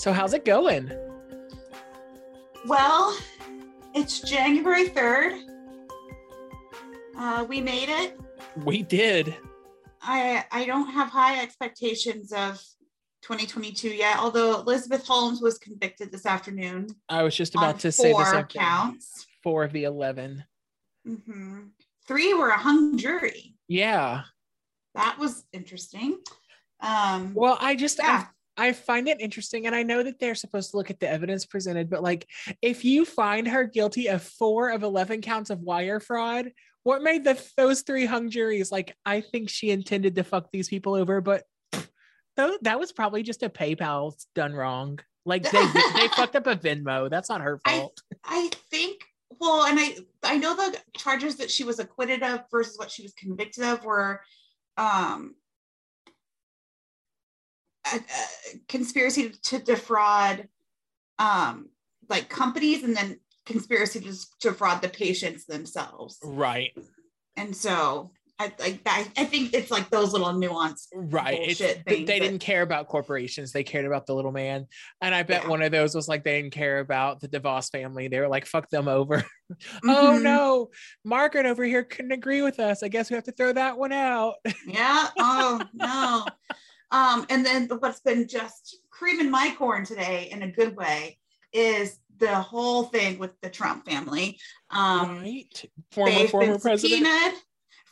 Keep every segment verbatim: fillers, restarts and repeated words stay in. So how's it going? Well, it's January third. Uh, we made it. We did. I I don't have high expectations of twenty twenty-two yet, although Elizabeth Holmes was convicted this afternoon. I was just about to say this. Four counts. Four of the eleven. Mm-hmm. Three were a hung jury. Yeah. That was interesting. Um, well, I just... Yeah. I- I find it interesting, and I know that they're supposed to look at the evidence presented, but like, if you find her guilty of four of eleven counts of wire fraud, what made the those three hung juries like, I think she intended to fuck these people over, but though that was probably just a PayPal done wrong. Like they they fucked up a Venmo. That's not her fault. I, I think. Well, and I I know the charges that she was acquitted of versus what she was convicted of were. Um, A, a conspiracy to defraud um like companies, and then conspiracy to defraud the patients themselves, right? And so I like I, I think it's like those little nuanced right it's, things they that, didn't care about corporations, they cared about the little man. And I bet yeah. one of those was like, they didn't care about the DeVos family, they were like, fuck them over. Mm-hmm. Oh no, Margaret over here couldn't agree with us, I guess we have to throw that one out. Yeah. Oh no. Um, and then what's been just creaming my corn today in a good way is the whole thing with the Trump family. Um, right. Former, former president.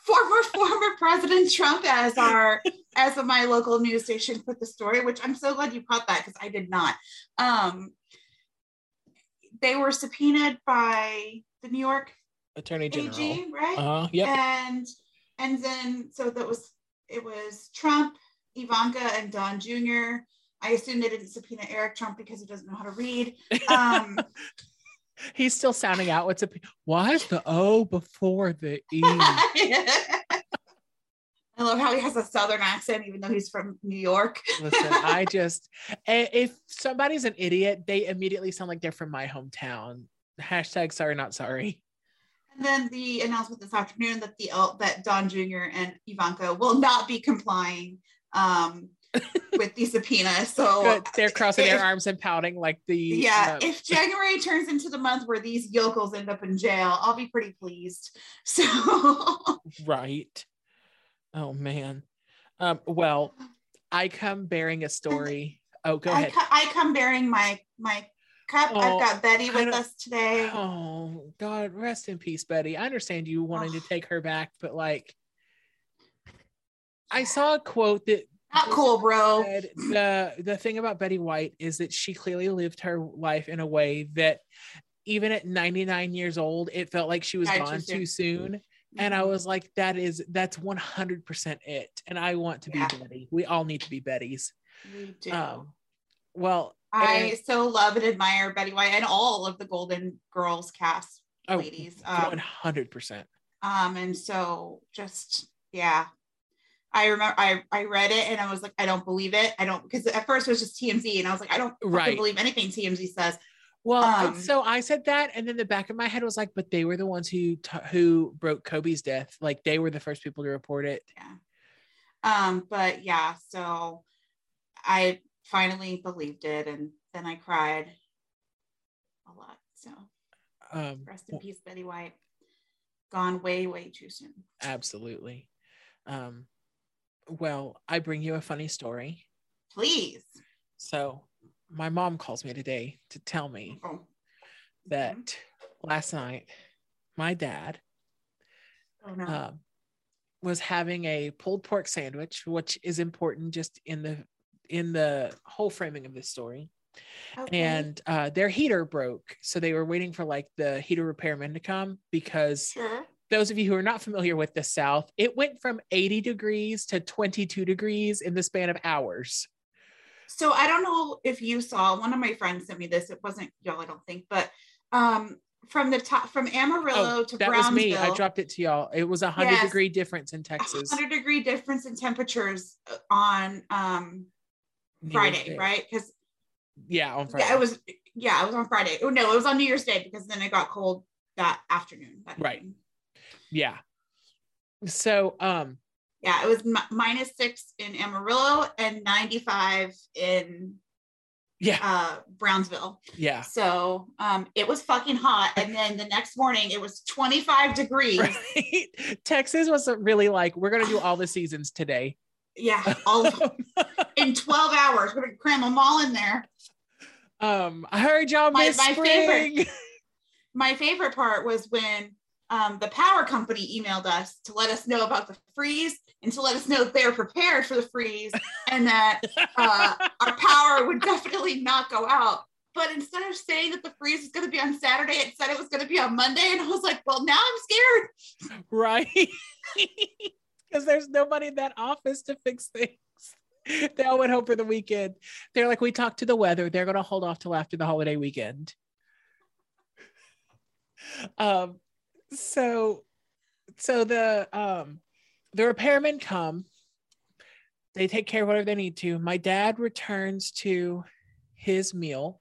Former, former President Trump as our, as my local news station put the story, which I'm so glad you caught that because I did not. Um, they were subpoenaed by the New York Attorney General, A G, right? Uh, yep. And, and then, so that was, it was Trump, Ivanka, and Don Junior I assume they didn't subpoena Eric Trump because he doesn't know how to read. Um, He's still sounding out what's a why is the O before the E? I love how he has a Southern accent, even though he's from New York. Listen, I just, if somebody's an idiot, they immediately sound like they're from my hometown. Hashtag sorry, not sorry. And then the announcement this afternoon that the that Don Junior and Ivanka will not be complying um with the subpoena, so Good. They're crossing if, their arms and pouting like the yeah uh, if January turns into the month where these yokels end up in jail, I'll be pretty pleased. So right. Oh man. Um well, I come bearing a story. Oh, go ahead. I, co- I come bearing my my cup. Oh, I've got Betty with us today. Oh God, rest in peace, Betty. I understand you wanting oh. to take her back, but like, I saw a quote that not cool, bro. Said, the the thing about Betty White is that she clearly lived her life in a way that even at ninety-nine years old, it felt like she was I gone too soon. Mm-hmm. And I was like, that is that's one hundred percent it. And I want to yeah. be Betty. We all need to be Bettys. We do. Um, well, I and- so love and admire Betty White and all of the Golden Girls cast oh, ladies. Um, one hundred percent. Um, and so just yeah. I remember I, I read it and I was like, I don't believe it. I don't, because at first it was just T M Z and I was like, I don't right. believe anything T M Z says. Well, um, so I said that, and then the back of my head was like, but they were the ones who t- who broke Kobe's death. Like they were the first people to report it. Yeah. Um, but yeah, so I finally believed it, and then I cried a lot. So um, rest in peace, Betty White. Gone way, way too soon. Absolutely. Um, Well, I bring you a funny story. Please. So my mom calls me today to tell me oh. that mm-hmm. last night my dad oh, no. uh, was having a pulled pork sandwich, which is important just in the in the whole framing of this story. Okay. And uh, their heater broke. So they were waiting for like the heater repairman to come because sure. those of you who are not familiar with the South, it went from eighty degrees to twenty-two degrees in the span of hours. So I don't know if you saw, one of my friends sent me this. It wasn't y'all, I don't think, but um, from the top, from Amarillo oh, to that Brownsville. That was me. I dropped it to y'all. It was a hundred yes, degree difference in Texas. Hundred degree difference in temperatures on um, Friday, right? Because yeah, on Friday. Yeah, it was. Yeah, it was on Friday. Oh no, it was on New Year's Day because then it got cold that afternoon. That right. Evening. Yeah. So, um, yeah, it was m- minus six in Amarillo and ninety-five in yeah, uh, Brownsville. Yeah. So um, it was fucking hot. And then the next morning it was twenty-five degrees. Right? Texas wasn't really like, we're going to do all the seasons today. Yeah. All of them. In twelve hours. We're going to cram them all in there. Um, I heard y'all miss my, my favorite. My favorite part was when um, the power company emailed us to let us know about the freeze and to let us know they're prepared for the freeze and that uh, our power would definitely not go out. But instead of saying that the freeze was going to be on Saturday, it said it was going to be on Monday. And I was like, well, now I'm scared. Right. Because there's nobody in that office to fix things. They all went home for the weekend. They're like, we talked to the weather. They're going to hold off till after the holiday weekend. Um, so, so the, um, the repairmen come, they take care of whatever they need to. My dad returns to his meal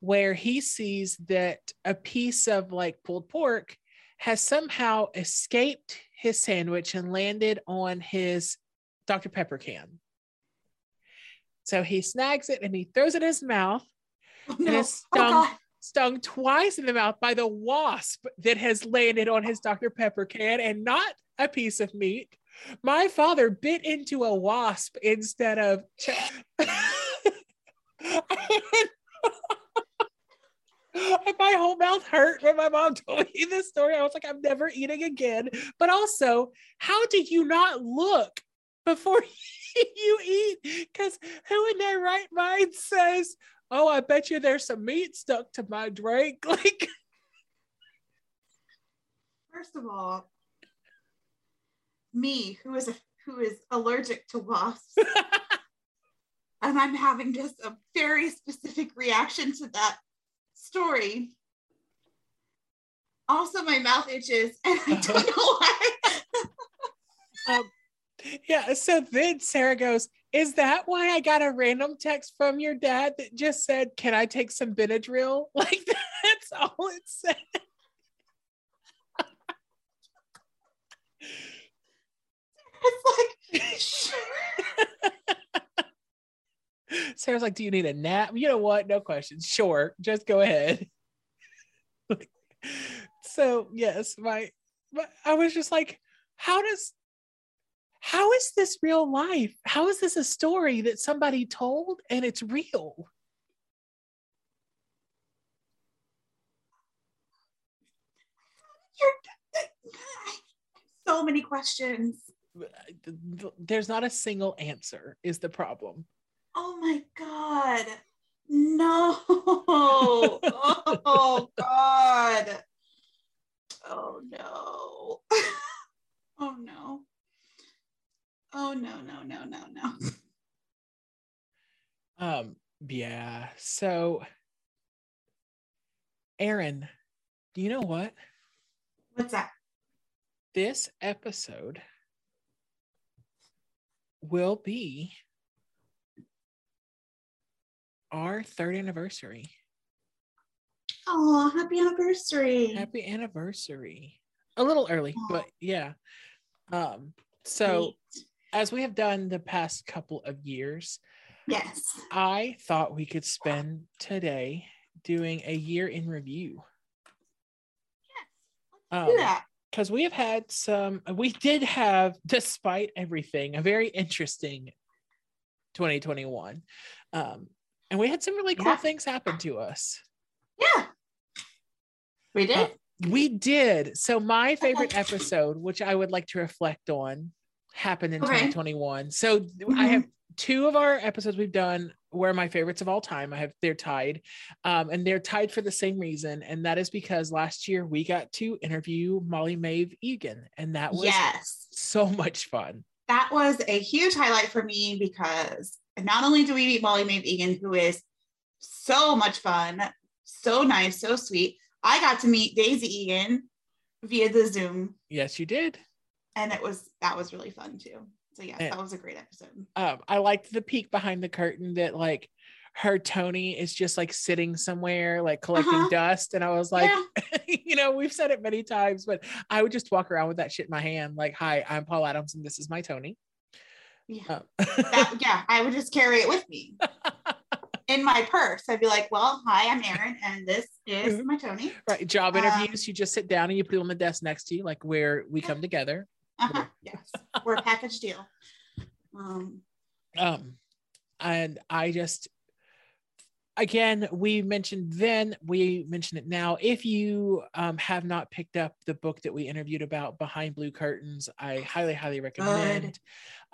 where he sees that a piece of like pulled pork has somehow escaped his sandwich and landed on his Doctor Pepper can. So he snags it and he throws it in his mouth. Oh, no. And it's stung, oh, stung twice in the mouth by the wasp that has landed on his Doctor Pepper can, and not a piece of meat. My father bit into a wasp instead of ch- my whole mouth hurt when my mom told me this story. I was like, I'm never eating again. But also, how do you not look before you eat? Because who in their right mind says, oh, I bet you there's some meat stuck to my drink? Like, first of all, me, who is a, who is allergic to wasps, and I'm having just a very specific reaction to that story. Also, my mouth itches, and I don't know why. um, yeah. So then Sarah goes, "Is that why I got a random text from your dad that just said, 'Can I take some Benadryl?'" Like, that's all it said. It's like, sure. Sarah's like, "Do you need a nap?" You know what? No questions. Sure, just go ahead. So yes, my, my, I was just like, how does, how is this real life? How is this a story that somebody told and it's real? So many questions. There's not a single answer is the problem. Oh my God. No. Oh God. Oh no. Oh no. Oh no, no, no, no, no. Um, yeah. So Aaron, do you know what? What's that? This episode will be our third anniversary. Oh, happy anniversary. Happy anniversary. A little early, oh. but yeah. Um, so Great. As we have done the past couple of years, yes, I thought we could spend today doing a year in review. Yes, let's um, do that. Because we have had some, we did have, despite everything, a very interesting twenty twenty-one. Um, and we had some really cool yeah. things happen to us. Yeah. We did? Uh, we did. So my favorite okay. episode, which I would like to reflect on, happened in okay. twenty twenty-one. So mm-hmm. I have two of our episodes we've done were my favorites of all time. I have, they're tied, um, and they're tied for the same reason. And that is because last year we got to interview Molly Maeve Egan, and that was yes. so much fun. That was a huge highlight for me because not only do we meet Molly Maeve Egan, who is so much fun, so nice, so sweet. I got to meet Daisy Egan via the Zoom. Yes, you did. And it was, that was really fun too. So yeah, that was a great episode. Um, I liked the peek behind the curtain that like her Tony is just like sitting somewhere like collecting uh-huh. dust. And I was like, yeah. you know, we've said it many times, but I would just walk around with that shit in my hand. Like, hi, I'm Paul Adams and this is my Tony. Yeah, um. that, yeah I would just carry it with me. in my purse. I'd be like, well, hi, I'm Erin, and this is my Tony. Right. Job interviews. Um, you just sit down and you put it on the desk next to you, like where we come together. Uh-huh, yes. We're a package deal. Um, um, and I just, again, we mentioned then, we mentioned it now. If you um, have not picked up the book that we interviewed about, Behind Blue Curtains, I highly, highly recommend.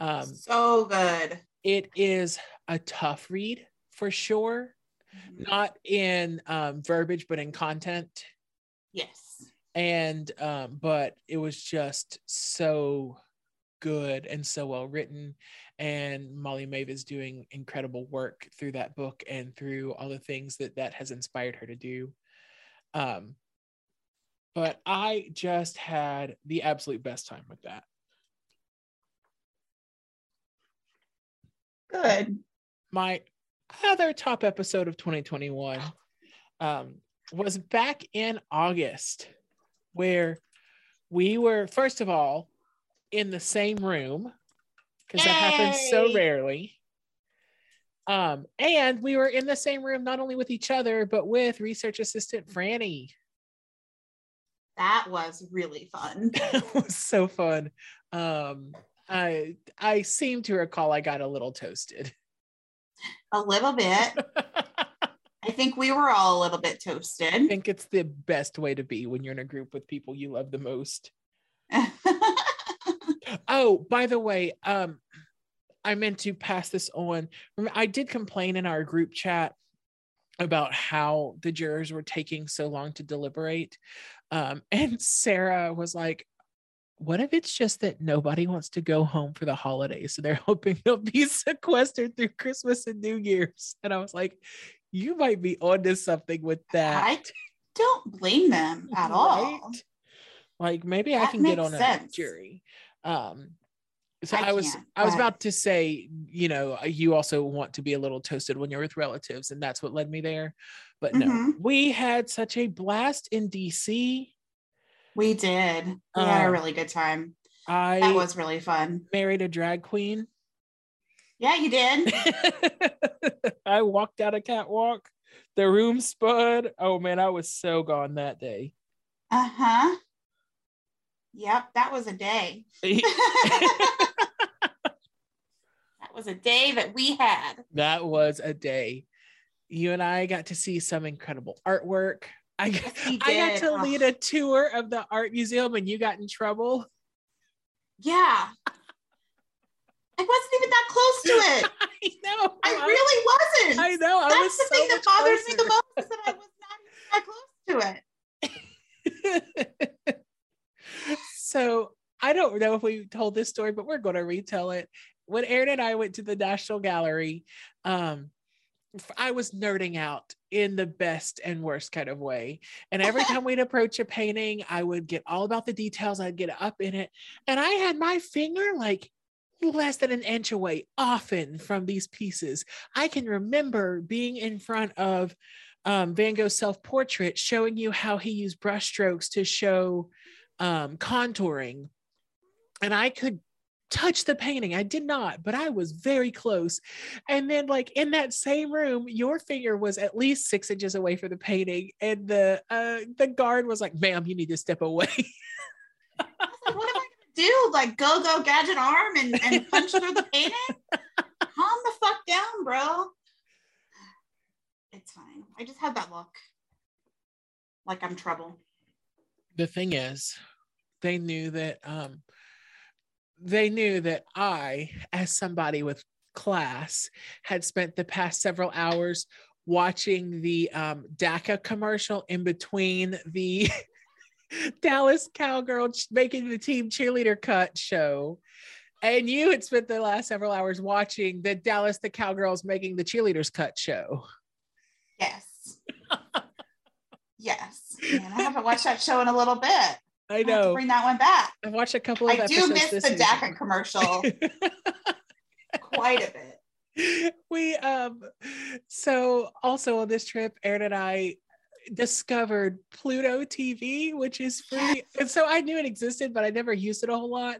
Good. Um, so good. It is a tough read for sure. Mm-hmm. Not in um, verbiage, but in content. Yes. And, um, but it was just so good and so well written, and Molly Maeve is doing incredible work through that book and through all the things that that has inspired her to do. Um, but I just had the absolute best time with that. Good. My other top episode of twenty twenty-one um, was back in August, where we were, first of all, in the same room, because that happens so rarely. Um, and we were in the same room, not only with each other, but with research assistant Franny. That was really fun. It was so fun. Um, I, I seem to recall I got a little toasted. A little bit. I think we were all a little bit toasted. I think it's the best way to be when you're in a group with people you love the most. Oh, by the way, um, I meant to pass this on. I did complain in our group chat about how the jurors were taking so long to deliberate. Um, and Sarah was like, what if it's just that nobody wants to go home for the holidays? So they're hoping they'll be sequestered through Christmas and New Year's. And I was like, you might be onto something with that. I don't blame them at right? all. Like maybe that I can get on sense. a jury. Um, so I, I was, I was but... about to say, you know, you also want to be a little toasted when you're with relatives, and that's what led me there, but mm-hmm. no, we had such a blast in D C. We did. We um, had a really good time. I that was really fun. Married a drag queen. Yeah, you did. I walked out a catwalk. The room spun. Oh man, I was so gone that day. Uh-huh. Yep, that was a day. That was a day that we had. That was a day. You and I got to see some incredible artwork. I, yes, I got to oh. lead a tour of the art museum, and you got in trouble. Yeah. I wasn't even that close to it. I know. I, I really wasn't. I know. I That's was the so thing that bothers closer. me the most is that I was not even that close to it. So I don't know if we told this story, but we're going to retell it. When Erin and I went to the National Gallery, um, I was nerding out in the best and worst kind of way. And every time we'd approach a painting, I would get all about the details. I'd get up in it. And I had my finger like less than an inch away often from these pieces. I can remember being in front of um, Van Gogh's self-portrait, showing you how he used brush strokes to show um contouring, and I could touch the painting. I did not, but I was very close. And then like in that same room, your finger was at least six inches away from the painting, and the uh the guard was like, ma'am, you need to step away. I was like, what am I gonna do, like go go gadget arm and, and punch through the painting? Calm the fuck down, bro. It's fine. I just had that look like I'm trouble. The thing is, they knew that um, they knew that I, as somebody with class, had spent the past several hours watching the um, DACA commercial in between the Dallas Cowgirl making the team cheerleader cut show. And you had spent the last several hours watching the Dallas, the Cowgirls making the cheerleaders cut show. Yes. Yes. Man, I haven't watched that show in a little bit. I know. I have to bring that one back. I've watched a couple of I episodes. I do miss this the season. DACA commercial quite a bit. We, um, so also on this trip, Erin and I discovered Pluto T V, which is free. Yes. And so I knew it existed, but I never used it a whole lot.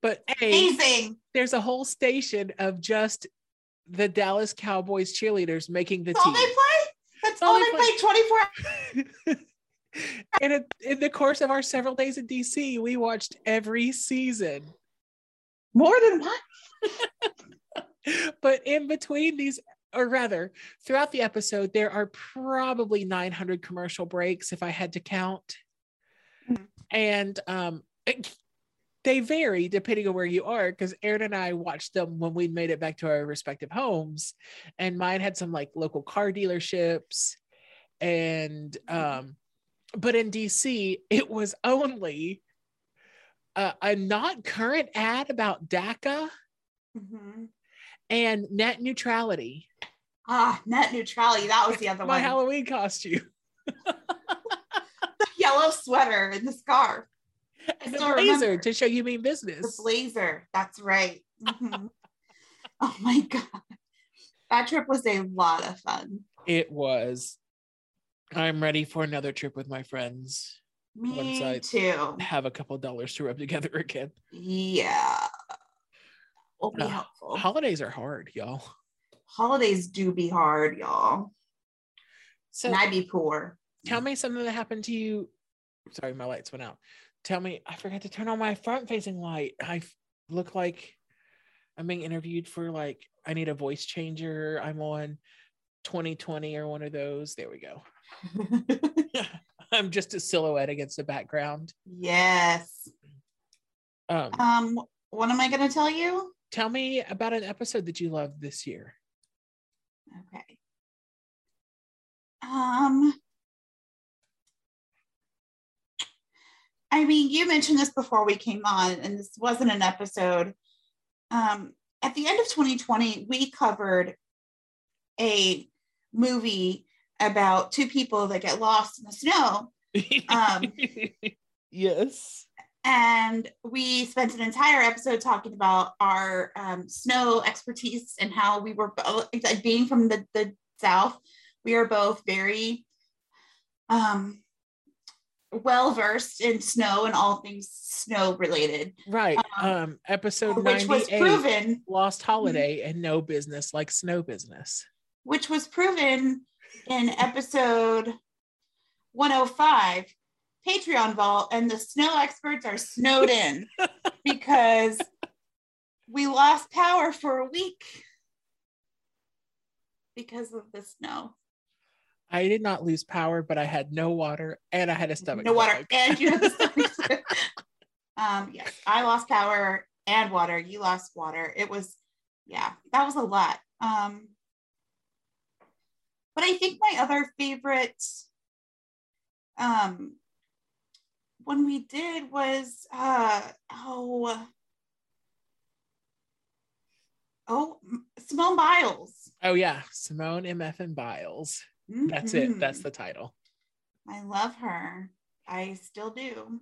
But A, amazing. There's a whole station of just the Dallas Cowboys cheerleaders making the That's team. All they play? That's all, all they, they play, play twenty-four hours. And it, in the course of our several days in D C, we watched every season. More than one. But in between these, or rather, throughout the episode, there are probably nine hundred commercial breaks, if I had to count. Mm-hmm. And um, it, they vary depending on where you are, because Aaron and I watched them when we made it back to our respective homes. And mine had some like local car dealerships. And, um, but in D C, it was only uh, a not current ad about DACA mm-hmm. and net neutrality. Ah, net neutrality. That was the other My one. My Halloween costume. The yellow sweater and the scarf. And the blazer remember. to show you mean business. The blazer. That's right. Mm-hmm. Oh my God. That trip was a lot of fun. It was. I'm ready for another trip with my friends. Me once I too. Have a couple dollars to rub together again. Yeah. Will be uh, helpful. Holidays are hard, y'all. Holidays do be hard, y'all. So, and I be poor. Tell me something that happened to you. Sorry, my lights went out. Tell me, I forgot to turn on my front-facing light. I look like I'm being interviewed for like, I need a voice changer. I'm on twenty twenty or one of those. There we go. I'm just a silhouette against the background. Yes. Um, um what am I going to tell you? Tell me about an episode that you loved this year. Okay. Um... I mean, you mentioned this before we came on, and this wasn't an episode. Um, at the end of twenty twenty, we covered a movie about two people that get lost in the snow. Um, yes. And we spent an entire episode talking about our um, snow expertise and how we were, being from the, the South, we are both very... Um, well versed in snow and all things snow related, right? Um, um episode which was proven lost holiday and no business like snow business, which was proven in episode one oh five, Patreon Vault, and the snow experts are snowed in because we lost power for a week because of the snow. I did not lose power, but I had no water and I had a stomach. No water bag. And you had a stomach. um, yes, I lost power and water. You lost water. It was, yeah, that was a lot. Um, but I think my other favorite um, one we did was, uh, oh, oh, Simone Biles. Oh yeah, Simone M F and Biles. Mm-hmm. That's it. That's the title. I love her. I still do.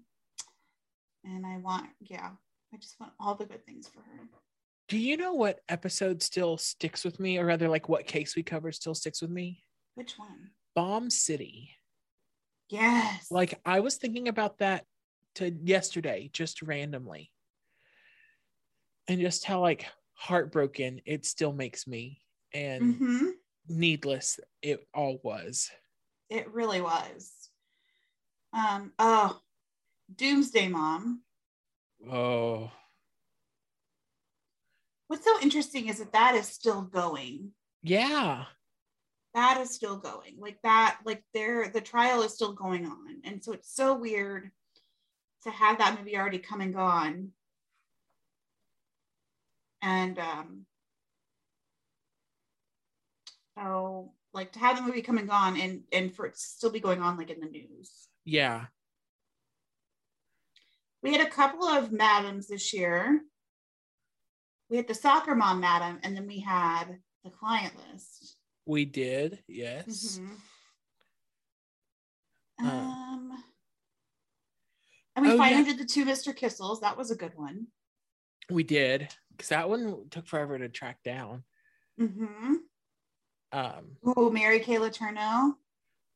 And I want, yeah, I just want all the good things for her. Do you know what episode still sticks with me, or rather like what case we covered still sticks with me? Which one? Bomb City. Yes. Like I was thinking about that to yesterday, just randomly. And just how like heartbroken it still makes me. And mm-hmm. needless it all was. It really was. Um oh, Doomsday Mom. Oh, what's so interesting is that that is still going. Yeah, that is still going. Like that, like there, the trial is still going on, and so it's so weird to have that movie already come and gone. And um so, like, to have the movie come and gone, and and for it to still be going on, like, in the news. Yeah. We had a couple of madams this year. We had the soccer mom madam, and then we had the client list. We did, yes. Mm-hmm. Um, uh, and we oh, finally yeah. did the two Mister Kissels. That was a good one. We did, because that one took forever to track down. Mm-hmm. Um, oh, Mary Kay Letourneau.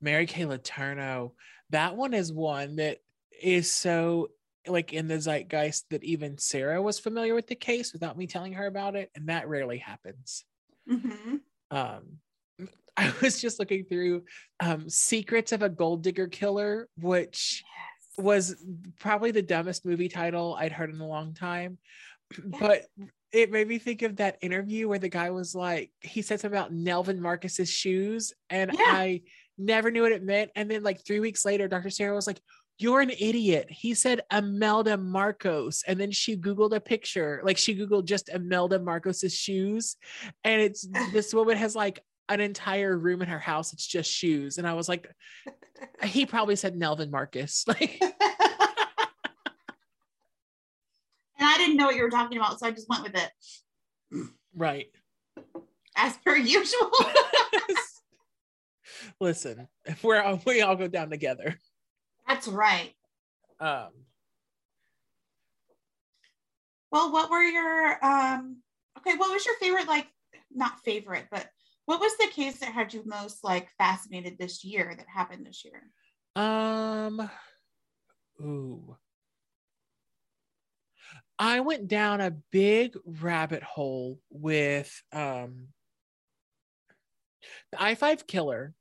Mary Kay Letourneau. That one is one that is so like in the zeitgeist that even Sarah was familiar with the case without me telling her about it, and that rarely happens. Mm-hmm. Um, I was just looking through um, Secrets of a Gold Digger Killer, which yes. was probably the dumbest movie title I'd heard in a long time. Yes. But it made me think of that interview where the guy was like, he said something about Nelvin Marcus's shoes, and yeah. I never knew what it meant. And then like three weeks later, Doctor Sarah was like, "You're an idiot. He said Imelda Marcos." And then she Googled a picture. Like she Googled just Imelda Marcos's shoes. And it's this woman has like an entire room in her house. It's just shoes. And I was like, he probably said Nelvin Marcus. Like, and I didn't know what you were talking about. So I just went with it. Right. As per usual. Listen, we're all, we all go down together. That's right. Um, well, what were your, um, okay, what was your favorite, like, not favorite, but what was the case that had you most, like, fascinated this year that happened this year? Um, ooh. I went down a big rabbit hole with um, the I five killer.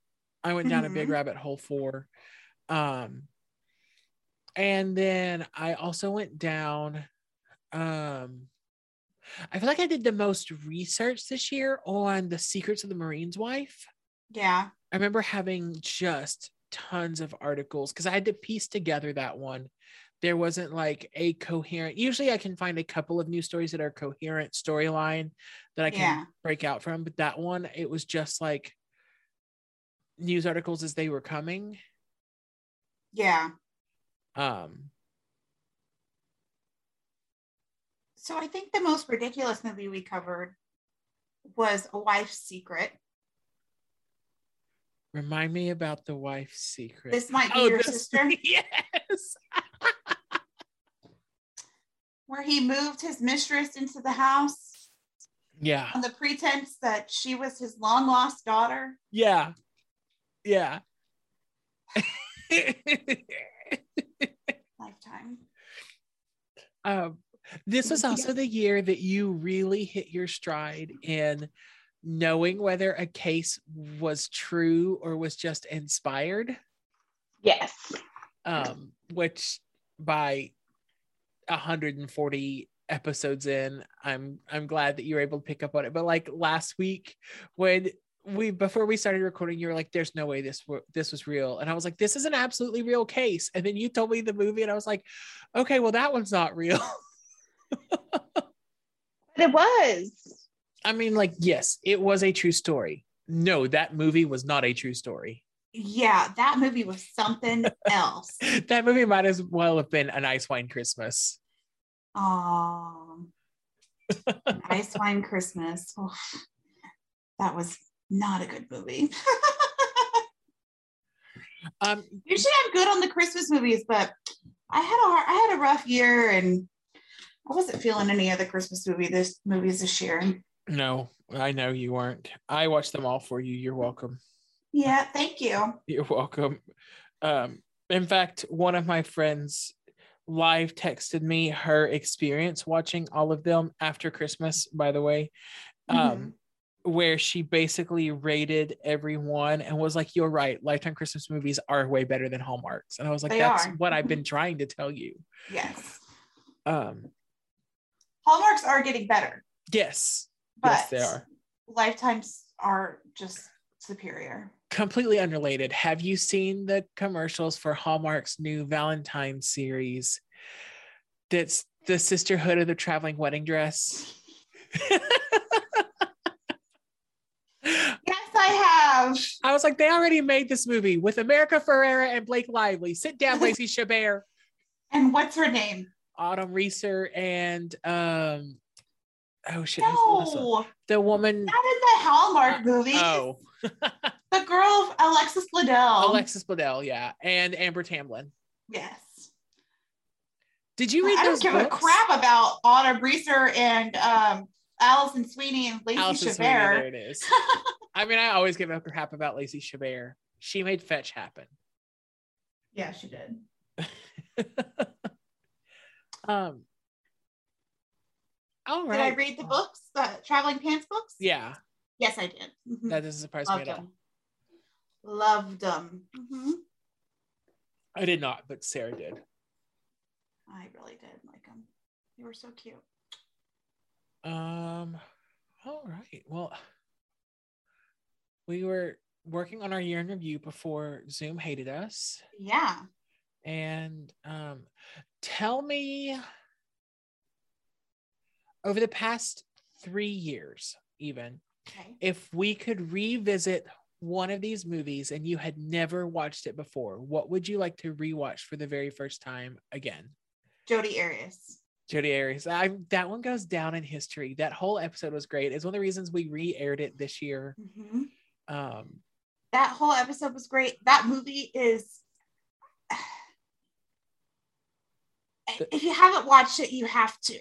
I went down mm-hmm. a big rabbit hole for, um, and then I also went down, um, I feel like I did the most research this year on the Secrets of the Marine's Wife. Yeah. I remember having just tons of articles because I had to piece together that one. There wasn't like a coherent, usually I can find a couple of news stories that are coherent storyline that I can yeah. break out from. But that one, it was just like news articles as they were coming. Yeah. Um. So I think the most ridiculous movie we covered was A Wife's Secret. Remind me about The Wife's Secret. This might be oh, your this, sister. Yes. Where he moved his mistress into the house. Yeah. On the pretense that she was his long lost daughter. Yeah. Yeah. Lifetime. Um, this was also the year that you really hit your stride in knowing whether a case was true or was just inspired. Yes. Um, which by one hundred forty episodes in, I'm I'm glad that you were able to pick up on it. But like last week when we before we started recording, you were like, "There's no way this this was real," and I was like, "This is an absolutely real case." And then you told me the movie, and I was like, "Okay, well, that one's not real." But it was. I mean, like, yes, it was a true story. No, that movie was not a true story. Yeah, that movie was something else. That movie might as well have been An Ice Wine Christmas. Oh, An Ice Wine Christmas. Oh, that was. Not a good movie. um, Usually I'm good on the Christmas movies, but I had a hard, I had a rough year, and I wasn't feeling any other Christmas movie this movies this year. No, I know you weren't. I watched them all for you. You're welcome. Yeah, thank you. You're welcome. Um, in fact, one of my friends live texted me her experience watching all of them after Christmas, by the way. Um, mm-hmm. Where she basically rated everyone and was like, "You're right, Lifetime Christmas movies are way better than Hallmark's." And I was like, they that's are. What I've been trying to tell you. Yes. Um, Hallmark's are getting better. Yes. But yes, they are. Lifetimes are just superior. Completely unrelated. Have you seen the commercials for Hallmark's new Valentine's series? That's the Sisterhood of the Traveling Wedding Dress. I was like, they already made this movie with America Ferrera and Blake Lively. Sit down, Lacey Chabert. And what's her name? Autumn Reeser and um, oh shit, no. the woman. Not in the Hallmark movie. Oh, the girl of Alexis Bledel. Alexis Bledel, yeah, and Amber Tamblyn. Yes. Did you read I those? I don't give books? a crap about Autumn Reeser and um, Allison Sweeney and Lacey Allison Chabert. Sweeney, there it is. I mean, I always give a crap about Lacey Chabert. She made Fetch happen. Yeah, she did. um, all right. Did I read the books, the Traveling Pants books? Yeah. Yes, I did. Mm-hmm. That doesn't surprise Loved me at him. all. Loved them. Mm-hmm. I did not, but Sarah did. I really did like them. They were so cute. Um. All right. Well, we were working on our year in review before Zoom hated us. Yeah. And um, tell me, over the past three years, even, okay, if we could revisit one of these movies and you had never watched it before, what would you like to rewatch for the very first time again? Jodi Arias. Jodi Arias. I, that one goes down in history. That whole episode was great. It's one of the reasons we re-aired it this year. Mm-hmm. Um, that whole episode was great. That movie is... The, if you haven't watched it, you have to,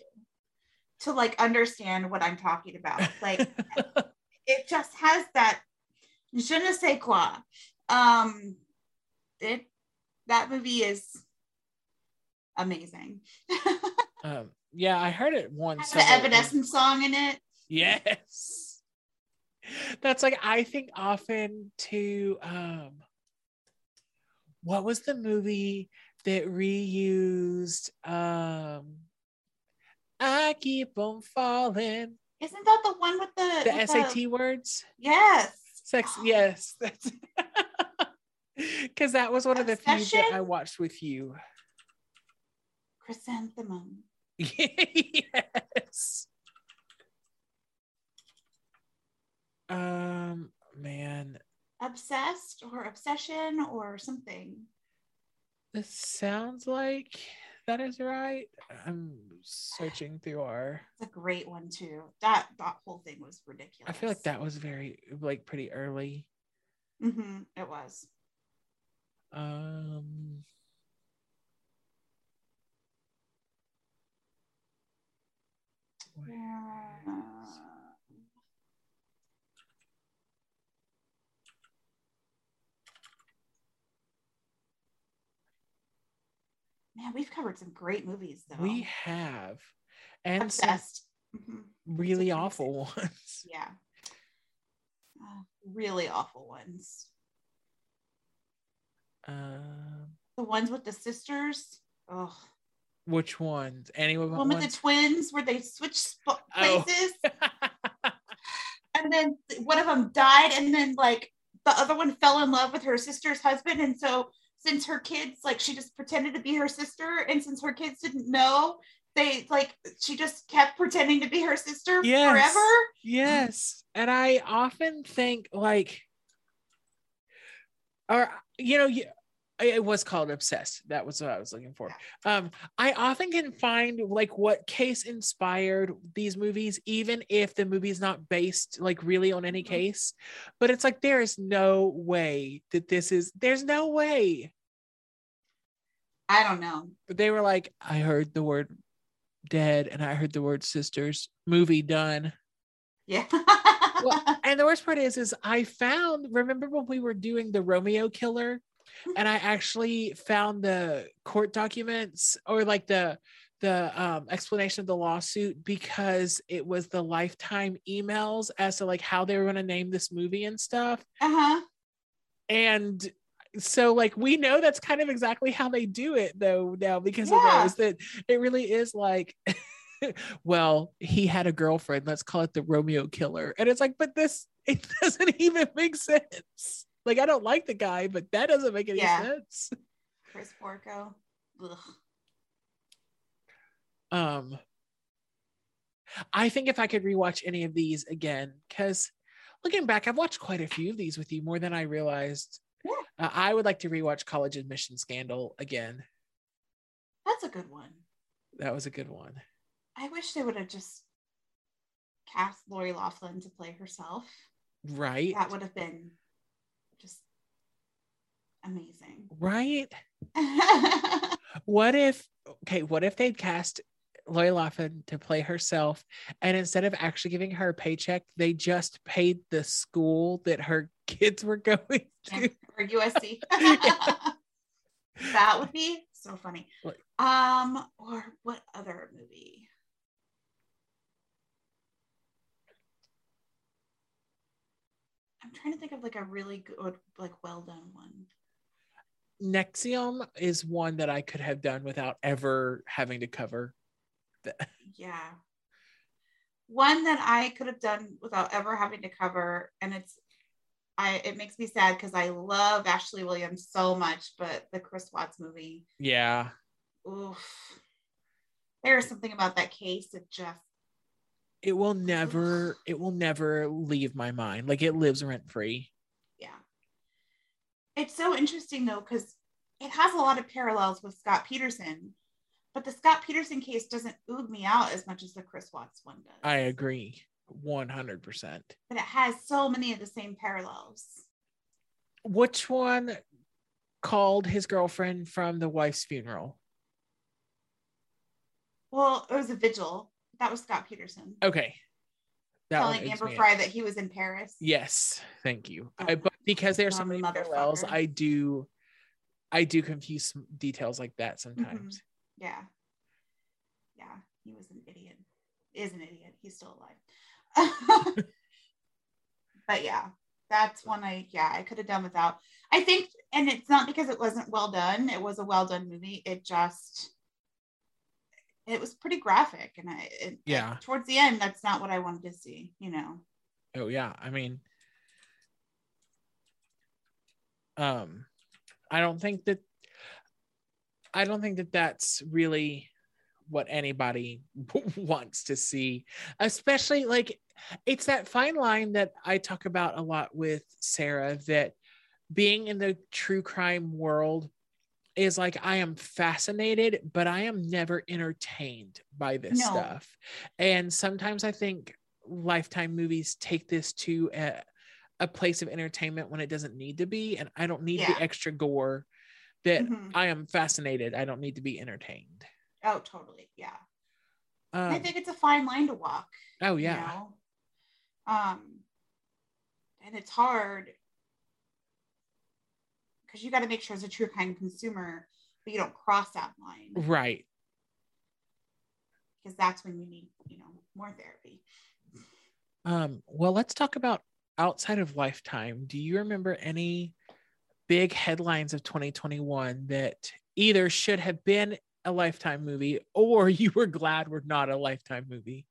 to like understand what I'm talking about. Like, it just has that je ne sais quoi. Um, it, that movie is amazing. um, yeah, I heard it once. The Evanescence song in it. Yes. That's like, I think often to, um, what was the movie that reused um I keep on falling? Isn't that the one with the the with S A T the... words? Yes. Sex. Oh. Yes, that's because that was one Obsession? Of the few that I watched with you. Chrysanthemum. Yes. Um man. Obsessed or Obsession or something. This sounds like that is right. I'm searching through our. It's a great one too. That that whole thing was ridiculous. I feel like that was very like pretty early. Mm-hmm. It was. Um. Yeah. Man, we've covered some great movies, though. We have. And Obsessed. Some really awful ones. Yeah. Uh, really awful ones. Um, the ones with the sisters. Oh. Which ones? Anyone? One with ones? The twins where they switched sp- places. Oh. And then one of them died. And then, like, the other one fell in love with her sister's husband. And so... since her kids, like, she just pretended to be her sister, and since her kids didn't know, they like she just kept pretending to be her sister yes. forever. Yes. And I often think, like, or you know, it was called Obsessed. That was what I was looking for. Um, I often can find like what case inspired these movies, even if the movie's not based like really on any case. But it's like there is no way that this is. There's no way. I don't know. But they were like, I heard the word "dead" and I heard the word "sisters." Movie done. Yeah. Well, and the worst part is, is I found. Remember when we were doing the Romeo Killer? And I actually found the court documents or like the the um, explanation of the lawsuit because it was the Lifetime emails as to like how they were going to name this movie and stuff. Uh-huh. And so like we know that's kind of exactly how they do it though now because yeah. of those that it really is like, well, he had a girlfriend. Let's call it the Romeo Killer. And it's like, but this, it doesn't even make sense. Like, I don't like the guy, but that doesn't make any yeah. sense. Chris Porco. Ugh. Um, I think if I could rewatch any of these again, because looking back, I've watched quite a few of these with you, more than I realized. Yeah. Uh, I would like to rewatch College Admission Scandal again. That's a good one. That was a good one. I wish they would have just cast Lori Loughlin to play herself. Right. That would have been... just amazing, right? What if okay what if they'd cast Lori Loughlin to play herself and instead of actually giving her a paycheck they just paid the school that her kids were going to, or U S C? Yeah. That would be so funny. What? Um or what other movie? trying to think of like a really good, like well done one. Nexium is one that I could have done without ever having to cover. Yeah. One that I could have done without ever having to cover, and it's I it makes me sad because I love Ashley Williams so much, but the Chris Watts movie. Yeah. Oof. There is something about that case that just it will never oof. it will never leave my mind. Like, it lives rent free. Yeah. It's so interesting though, because it has a lot of parallels with Scott Peterson, but the Scott Peterson case doesn't oob me out as much as the Chris Watts one does. I agree, one hundred percent. But it has so many of the same parallels. Which one called his girlfriend from the wife's funeral? Well, it was a vigil. That was Scott Peterson. Okay. That telling Amber Fry that he was in Paris. Yes, thank you. Yeah. I, but because there's so many parallels, I do, I do confuse details like that sometimes. Mm-hmm. Yeah, yeah. He was an idiot. Is an idiot. He's still alive. But yeah, that's one I yeah I could have done without. I think, and it's not because it wasn't well done. It was a well done movie. It just. It was pretty graphic, and I it, yeah like, towards the end, that's not what I wanted to see, you know. Oh yeah, I mean, um, I don't think that I don't think that that's really what anybody wants to see, especially like it's that fine line that I talk about a lot with Sarah, that being in the true crime world is like, I am fascinated, but I am never entertained by this no. stuff. And sometimes I think Lifetime movies take this to a, a place of entertainment when it doesn't need to be. And I don't need yeah. the extra gore that mm-hmm. I am fascinated. I don't need to be entertained. Oh, totally. Yeah. Um, I think it's a fine line to walk. Oh yeah. You know? Um, and it's hard. You got to make sure as a true crime consumer but you don't cross that line, right? Because that's when you need, you know, more therapy. Um well, let's talk about outside of Lifetime. Do you remember any big headlines of twenty twenty-one that either should have been a Lifetime movie or you were glad were not a Lifetime movie?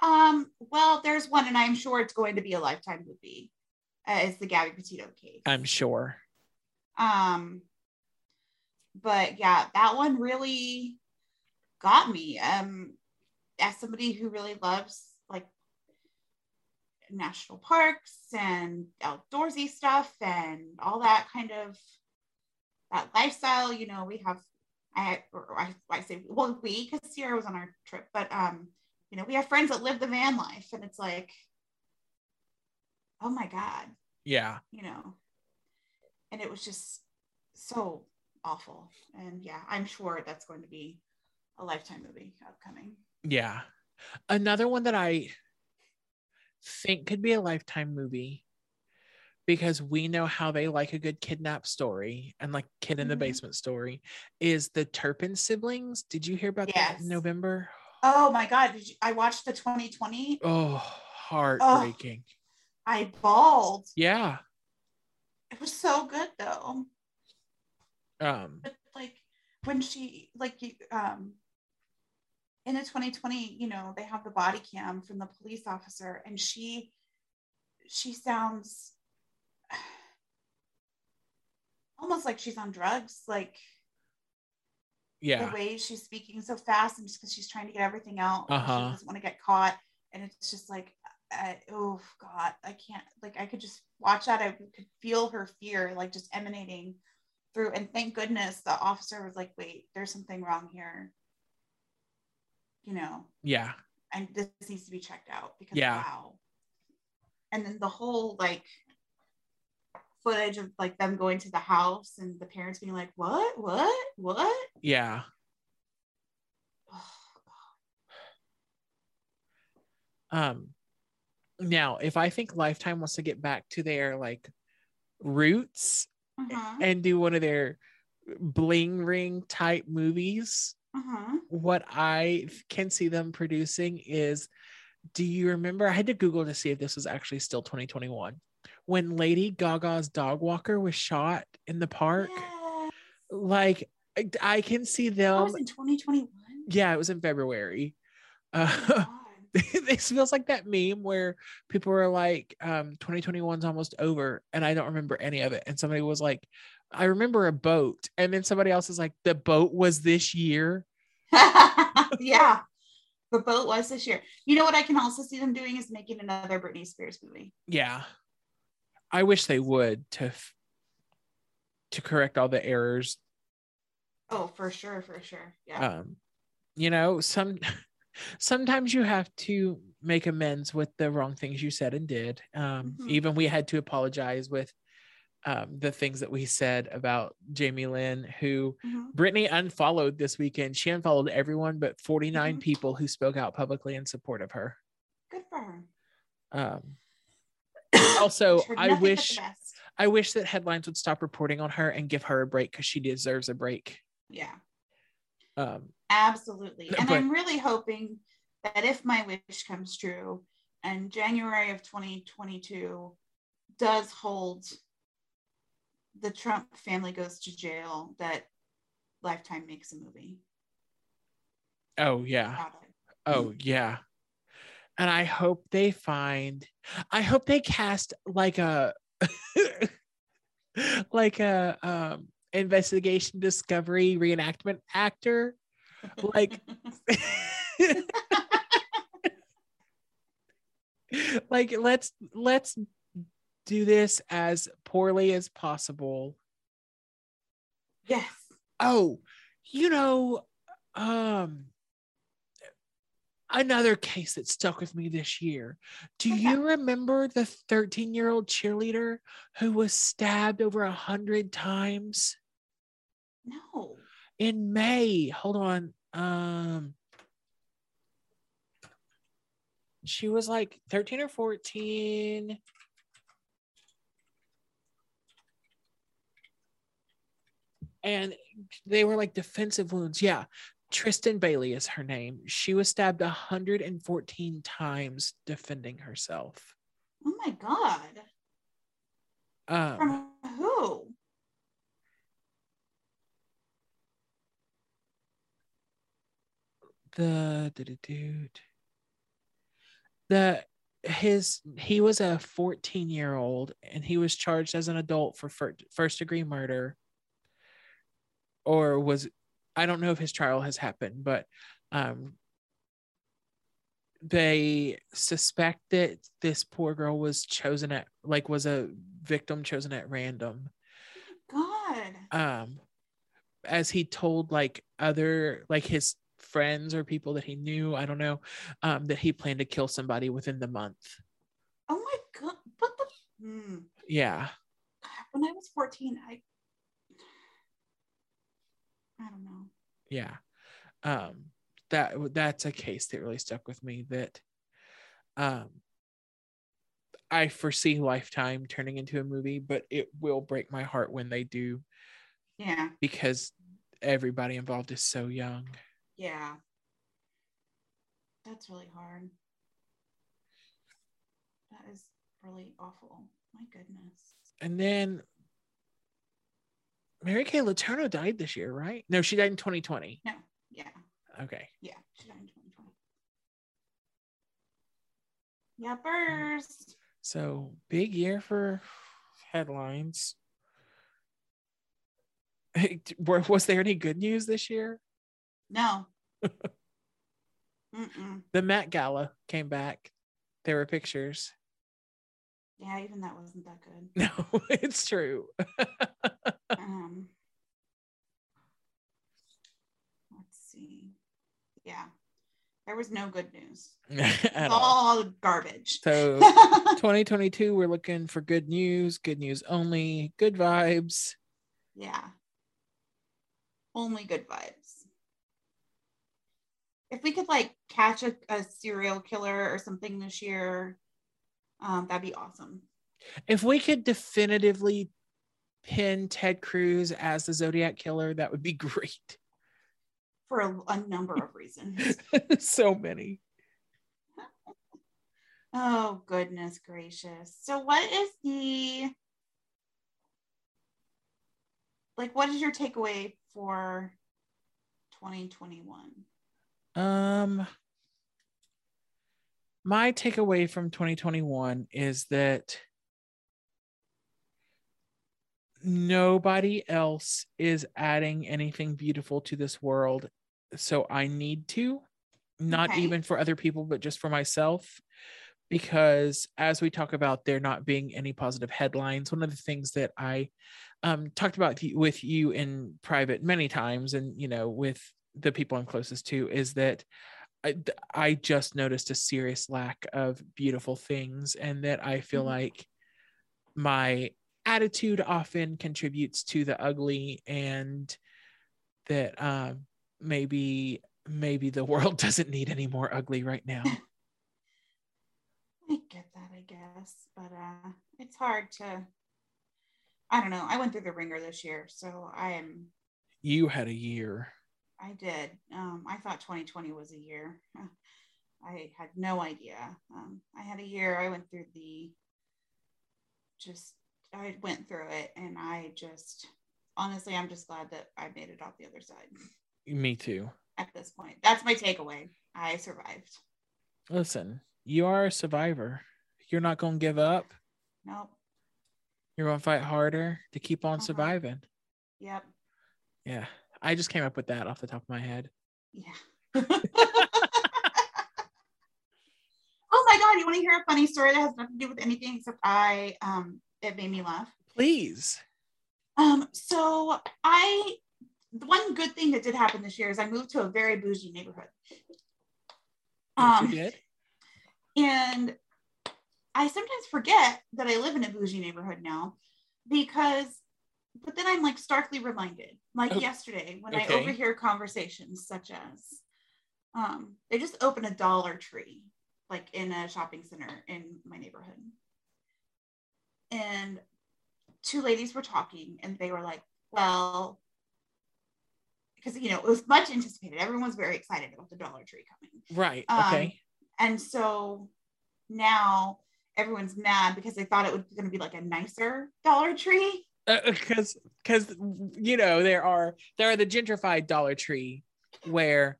Um well, there's one, and I'm sure it's going to be a Lifetime movie. Uh, it's the Gabby Petito case, I'm sure. Um, but yeah, that one really got me, um, as somebody who really loves like national parks and outdoorsy stuff and all that kind of that lifestyle, you know, we have, I, or I, I say, well, we, cause Sierra was on our trip, but, um, you know, we have friends that live the van life and it's like, oh my God. Yeah. You know? And it was just so awful. And yeah, I'm sure that's going to be a Lifetime movie upcoming. Yeah. Another one that I think could be a Lifetime movie, because we know how they like a good kidnap story and like kid mm-hmm. in the basement story, is the Turpin siblings. Did you hear about yes. that in November? Oh my God. Did you, I watched the twenty twenty. Oh, heartbreaking. Oh, I bawled. Yeah. It was so good though. Um, but like when she like um in the twenty twenty, you know, they have the body cam from the police officer, and she she sounds almost like she's on drugs, like yeah, the way she's speaking so fast, and just because she's trying to get everything out, uh-huh. she doesn't want to get caught, and it's just like. I, oh God, I can't, like I could just watch that. I could feel her fear like just emanating through, and thank goodness the officer was like, wait, there's something wrong here, you know. Yeah. And this needs to be checked out, because yeah. wow. And then the whole like footage of like them going to the house and the parents being like, what what what yeah. um Now, if I think Lifetime wants to get back to their like roots uh-huh. and do one of their bling ring type movies, uh-huh. what I can see them producing is, do you remember, I had to Google to see if this was actually still twenty twenty-one, when Lady Gaga's dog walker was shot in the park. Yes. Like I, I can see them. That was in twenty twenty-one. Yeah, it was in February. Uh, oh it feels like that meme where people were like, um, twenty twenty-one's almost over, and I don't remember any of it. And somebody was like, I remember a boat. And then somebody else is like, the boat was this year. Yeah. The boat was this year. You know what I can also see them doing is making another Britney Spears movie. Yeah. I wish they would to, f- to correct all the errors. Oh, for sure. For sure. Yeah. Um, you know, some, sometimes you have to make amends with the wrong things you said and did. Um, mm-hmm. Even we had to apologize with um, the things that we said about Jamie Lynn, who mm-hmm. Britney unfollowed this weekend. She unfollowed everyone but forty-nine mm-hmm. people who spoke out publicly in support of her. Good for her. Um, also, I wish I wish that headlines would stop reporting on her and give her a break, because she deserves a break. Yeah. Um, absolutely. And but, I'm really hoping that if my wish comes true and January of twenty twenty-two does hold, the Trump family goes to jail, that Lifetime makes a movie. Oh yeah. Oh yeah. And I hope they find, I hope they cast like a like a um investigation discovery reenactment actor. Like like let's let's do this as poorly as possible. Yes. Oh, you know, um another case that stuck with me this year. Do okay. you remember the thirteen-year-old cheerleader who was stabbed over a hundred times? No. In May. Hold on. Um, she was like thirteen or fourteen. And they were like defensive wounds. Yeah. Tristan Bailey is her name. She was stabbed one hundred fourteen times defending herself. Oh my God. Um, From who? The dude. The his he was a fourteen-year-old and he was charged as an adult for fir- first-degree murder, or was I don't know if his trial has happened, but um, they suspect that this poor girl was chosen at like was a victim chosen at random. God. Um, as he told like other like his friends or people that he knew, I don't know, um, that he planned to kill somebody within the month. Oh my God! What the? Hmm. Yeah. When I was fourteen, I. I don't know. Yeah. Um, that that's a case that really stuck with me, that um, I foresee Lifetime turning into a movie, but it will break my heart when they do. Yeah. Because everybody involved is so young. Yeah. That's really hard. That is really awful. My goodness. And then Mary Kay Letourneau died this year, right? No, she died in twenty twenty. No, yeah. Okay. Yeah, she died in twenty twenty. Yeah, burst. So, big year for headlines. Was there any good news this year? No. The Met Gala came back. There were pictures. Yeah, even that wasn't that good. No, it's true. um, let's see. Yeah, there was no good news. It's all, all garbage. So twenty twenty-two, we're looking for good news, good news only, good vibes. Yeah. Only good vibes. If we could like catch a, a serial killer or something this year, Um, that'd be awesome. If we could definitively pin Ted Cruz as the Zodiac killer, that would be great. For a, a number of reasons. So many. Oh, goodness gracious. So what is the, like, what is your takeaway for twenty twenty-one? Um, my takeaway from twenty twenty-one is that nobody else is adding anything beautiful to this world, so I need to, not okay. even for other people, but just for myself, because as we talk about there not being any positive headlines, one of the things that I um, talked about with you in private many times, and, you know, with the people I'm closest to, is that I, I just noticed a serious lack of beautiful things, and that I feel mm-hmm. like my attitude often contributes to the ugly, and that um, maybe maybe the world doesn't need any more ugly right now. I get that, I guess, but uh, it's hard to. I don't know. I went through the ringer this year, so I am. You had a year. I did. Um, I thought twenty twenty was a year. I had no idea. Um, I had a year. I went through the. Just. I went through it, and I just, honestly, I'm just glad that I made it off the other side. Me too. At this point, that's my takeaway. I survived. Listen, you are a survivor. You're not going to give up. Nope. You're going to fight harder to keep on uh-huh. surviving. Yep. Yeah. I just came up with that off the top of my head. Yeah. Oh my God. You want to hear a funny story that has nothing to do with anything except I, um, it made me laugh. Please. Um, so I, the one good thing that did happen this year is I moved to a very bougie neighborhood. Um, yes, you did. And I sometimes forget that I live in a bougie neighborhood now, because, but then I'm like starkly reminded, like oh, yesterday when okay. I overhear conversations such as, um, they just opened a Dollar Tree, like in a shopping center in my neighborhood. And two ladies were talking, and they were like, well, because, you know, it was much anticipated. Everyone's very excited about the Dollar Tree coming. Right. Okay. Um, and so now everyone's mad because they thought it was going to be like a nicer Dollar Tree. Because, uh, because, you know, there are, there are the gentrified Dollar Tree where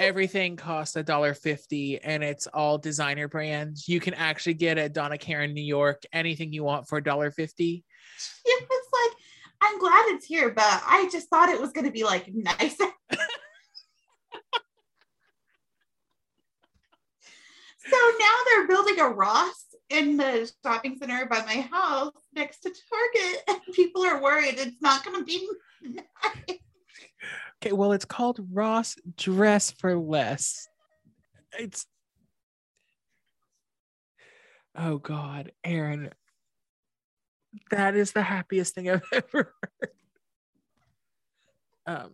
everything costs a dollar fifty, and it's all designer brands. You can actually get at Donna Karan, New York, anything you want for a dollar fifty. It was like, I'm glad it's here, but I just thought it was going to be like nicer. So now they're building a Ross in the shopping center by my house next to Target, and people are worried it's not going to be nice. Okay, well, it's called Ross Dress for Less. It's, oh God, Erin, that is the happiest thing I've ever heard. Um,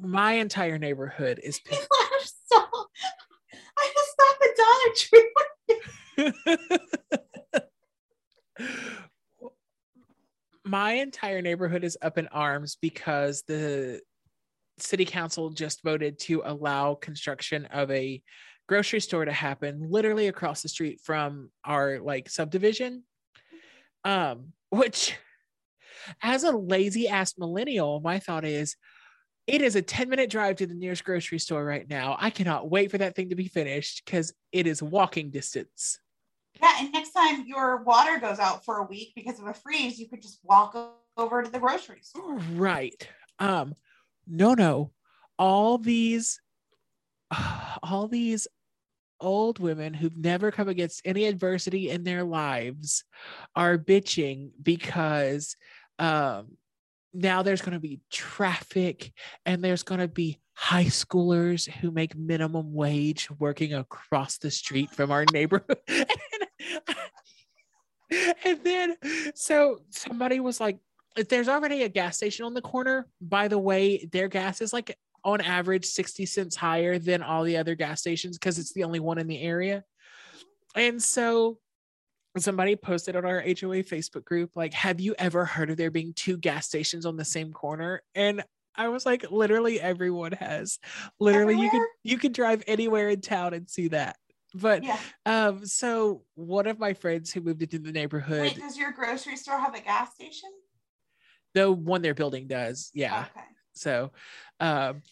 my entire neighborhood is. He laughed so. I just thought the Dollar Tree. My entire neighborhood is up in arms because the city council just voted to allow construction of a grocery store to happen literally across the street from our like subdivision, um, which as a lazy ass millennial, my thought is it is a ten minute drive to the nearest grocery store right now. I cannot wait for that thing to be finished because it is walking distance. Yeah, and next time your water goes out for a week because of a freeze, you could just walk over to the grocery store. Right. Um, no, no. All these, all these old women who've never come against any adversity in their lives are bitching because um, now there's going to be traffic, and there's going to be high schoolers who make minimum wage working across the street from our neighborhood. And then so somebody was like, there's already a gas station on the corner. By the way, their gas is like on average sixty cents higher than all the other gas stations because it's the only one in the area. And so somebody posted on our H O A Facebook group, like, have you ever heard of there being two gas stations on the same corner? And I was like, literally everyone has. Literally, everywhere? you could you could drive anywhere in town and see that. But yeah. um, so one of my friends who moved into the neighborhood. Wait, does your grocery store have a gas station? The one they're building does. Yeah. Okay. So, um,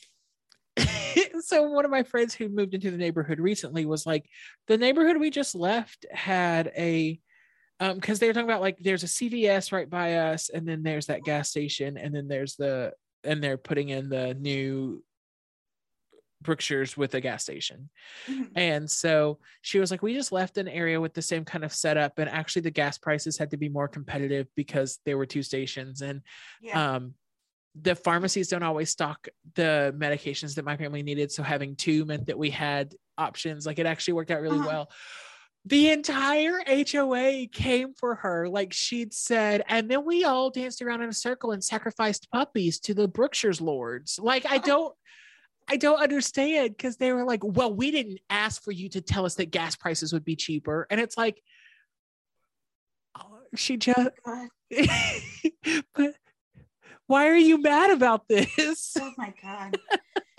so one of my friends who moved into the neighborhood recently was like, the neighborhood we just left had a, um, because they were talking about like, there's a C V S right by us, and then there's that gas station, and then there's the, and they're putting in the new Brookshire's with a gas station. Mm-hmm. And so she was like, we just left an area with the same kind of setup, and actually the gas prices had to be more competitive because there were two stations, and yeah. um the pharmacies don't always stock the medications that my family needed, so having two meant that we had options. Like, it actually worked out really uh-huh. well. The entire H O A came for her, like she'd said, and then we all danced around in a circle and sacrificed puppies to the Brookshire's lords. Like, I don't I don't understand, because they were like, well, we didn't ask for you to tell us that gas prices would be cheaper. And it's like, oh, she just, but why are you mad about this? Oh my God.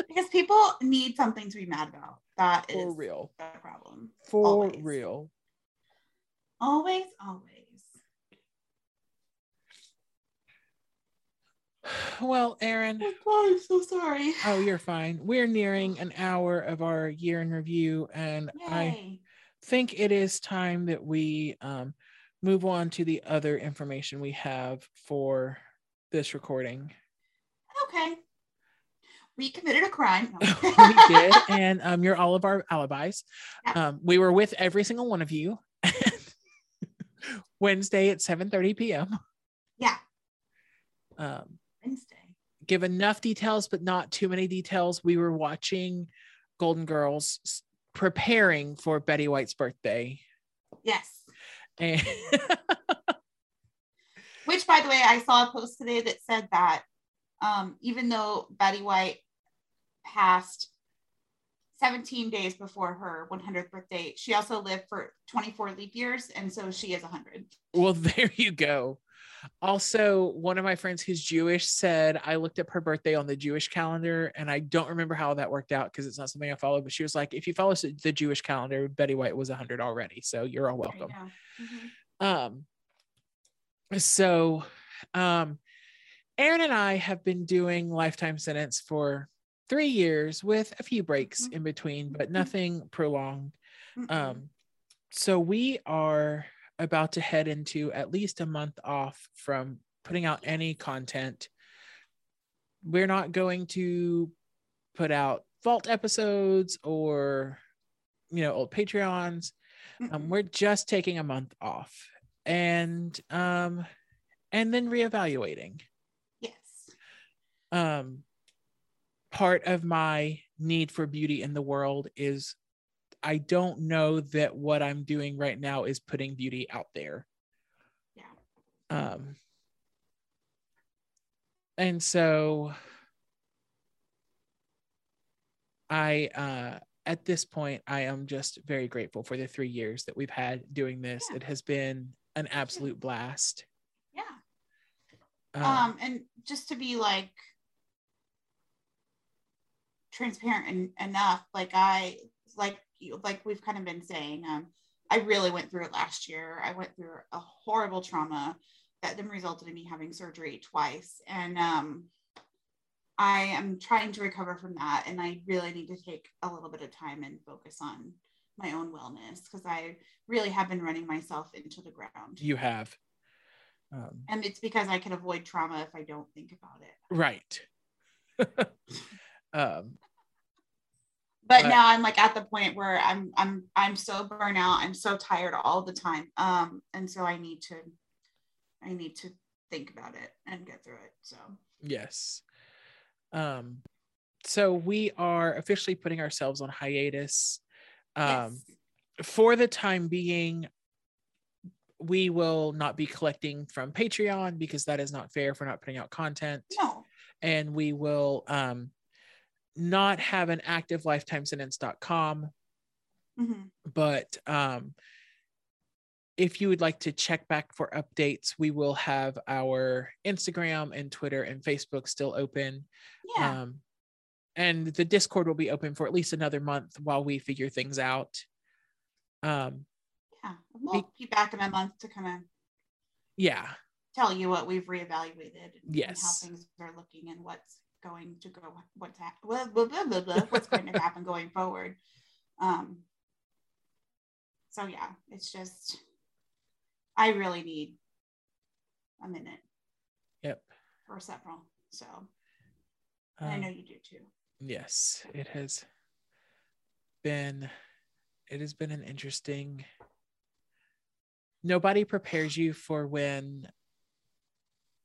Because people need something to be mad about. That for is real. The problem. For always. real. Always, always. Well, Erin, oh, I'm so sorry. Oh, you're fine. We're nearing an hour of our year in review, and yay. I think it is time that we um, move on to the other information we have for this recording. Okay. We committed a crime. No. We did, and um, you're all of our alibis. Yeah. Um, we were with every single one of you Wednesday at seven thirty p.m. Yeah. Um, Wednesday. Give enough details, but not too many details. We were watching Golden Girls, preparing for Betty White's birthday. Yes. And which, by the way, I saw a post today that said that um, even though Betty White passed seventeen days before her one hundredth birthday, she also lived for twenty-four leap years, and so she is one hundred. Well, there you go. Also, one of my friends who's Jewish said, I looked up her birthday on the Jewish calendar, and I don't remember how that worked out because it's not something I follow, but she was like, if you follow the Jewish calendar, Betty White was one hundred already, so you're all welcome. Mm-hmm. um so um Erin and I have been doing Lifetime Sentence for three years with a few breaks mm-hmm. in between, but nothing mm-hmm. prolonged. Mm-hmm. um so we are about to head into at least a month off from putting out any content. We're not going to put out vault episodes or, you know, old Patreons. Um, we're just taking a month off and, um, and then reevaluating. Yes. Um, part of my need for beauty in the world is I don't know that what I'm doing right now is putting beauty out there. Yeah. Um, and so I, uh, at this point, I am just very grateful for the three years that we've had doing this. Yeah. It has been an absolute blast. Yeah. Um, um, and just to be like transparent and enough, like I, like, like we've kind of been saying, um, I really went through it last year. I went through a horrible trauma that then resulted in me having surgery twice. And um, I am trying to recover from that. And I really need to take a little bit of time and focus on my own wellness, because I really have been running myself into the ground. You have. Um, and it's because I can avoid trauma if I don't think about it. Right. um. But uh, now I'm like at the point where I'm I'm I'm so burnt out. I'm so tired all the time. Um, and so I need to I need to think about it and get through it. So yes. Um, so we are officially putting ourselves on hiatus. Um yes. For the time being, we will not be collecting from Patreon because that is not fair if we're not putting out content. No. And we will um not have an active lifetime sentence dot com, mm-hmm. but um, if you would like to check back for updates, we will have our Instagram and Twitter and Facebook still open. Yeah. Um, and the Discord will be open for at least another month while we figure things out. Um, yeah, we'll be back in a month to kind of yeah tell you what we've reevaluated. Yes, and how things are looking and what's going to go, what's ha- blah, blah, blah, blah, blah, what's going to happen going forward. Um, so yeah, it's just I really need a minute. Yep. Or several. So um, I know you do too. Yes, it has been. It has been an interesting. Nobody prepares you for when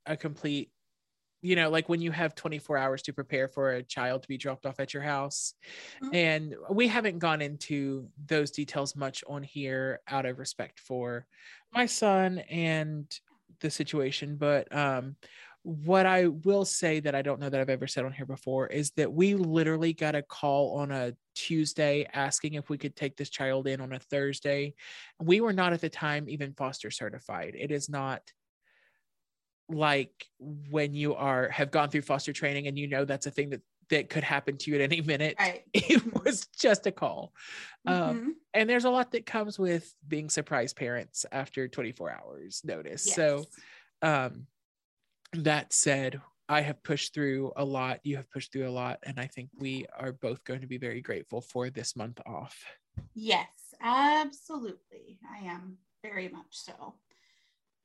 a complete, you know, like when you have twenty-four hours to prepare for a child to be dropped off at your house. Mm-hmm. And we haven't gone into those details much on here out of respect for my son and the situation. But um, what I will say that I don't know that I've ever said on here before is that we literally got a call on a Tuesday asking if we could take this child in on a Thursday. We were not at the time even foster certified. It is not like when you are have gone through foster training and you know that's a thing that that could happen to you at any minute. Right. It was just a call. Mm-hmm. Um, and there's a lot that comes with being surprise parents after twenty-four hours notice. Yes. So um, that said, I have pushed through a lot. You have pushed through a lot. And I think we are both going to be very grateful for this month off. Yes, absolutely. I am very much so.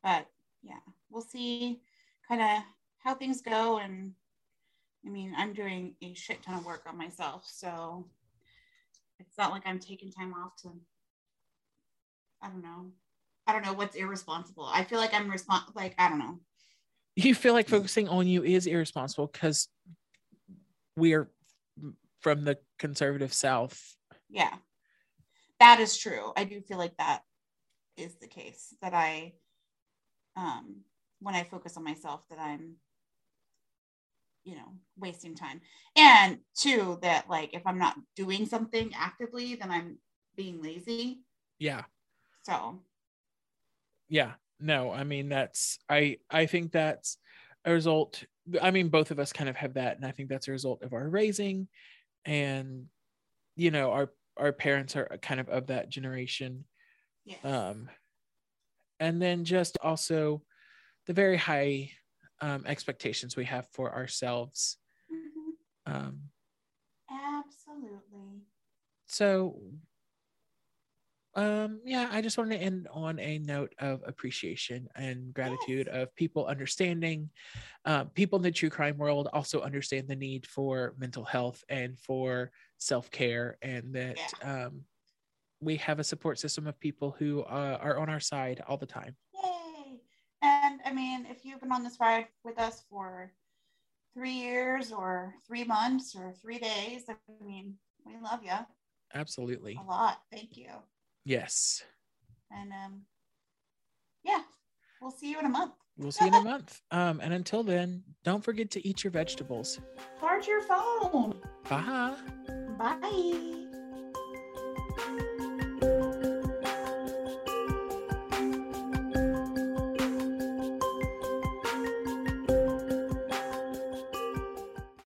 But yeah, we'll see kind of how things go. And I mean, I'm doing a shit ton of work on myself. So it's not like I'm taking time off to, I don't know. I don't know what's irresponsible. I feel like I'm responsible. Like, I don't know. You feel like focusing on you is irresponsible because we're from the conservative South. Yeah, that is true. I do feel like that is the case, that I, um, when I focus on myself, that I'm, you know, wasting time. And two, that like, if I'm not doing something actively, then I'm being lazy. Yeah. So. Yeah. No, I mean, that's, I, I think that's a result. I mean, both of us kind of have that. And I think that's a result of our raising and, you know, our, our parents are kind of of that generation. Yes. Um, and then just also the very high um, expectations we have for ourselves. Mm-hmm. Um, Absolutely. So Um, yeah, I just wanted to end on a note of appreciation and gratitude. Yes. Of people understanding. Uh, people in the true crime world also understand the need for mental health and for self-care, and that yeah. um, we have a support system of people who uh, are on our side all the time. Yay! And I mean, if you've been on this ride with us for three years or three months or three days, I mean, we love you. Absolutely. A lot. Thank you. Yes. And um, yeah, we'll see you in a month. We'll see you in a month. Um, and until then, don't forget to eat your vegetables. Charge your phone. Bye. Bye.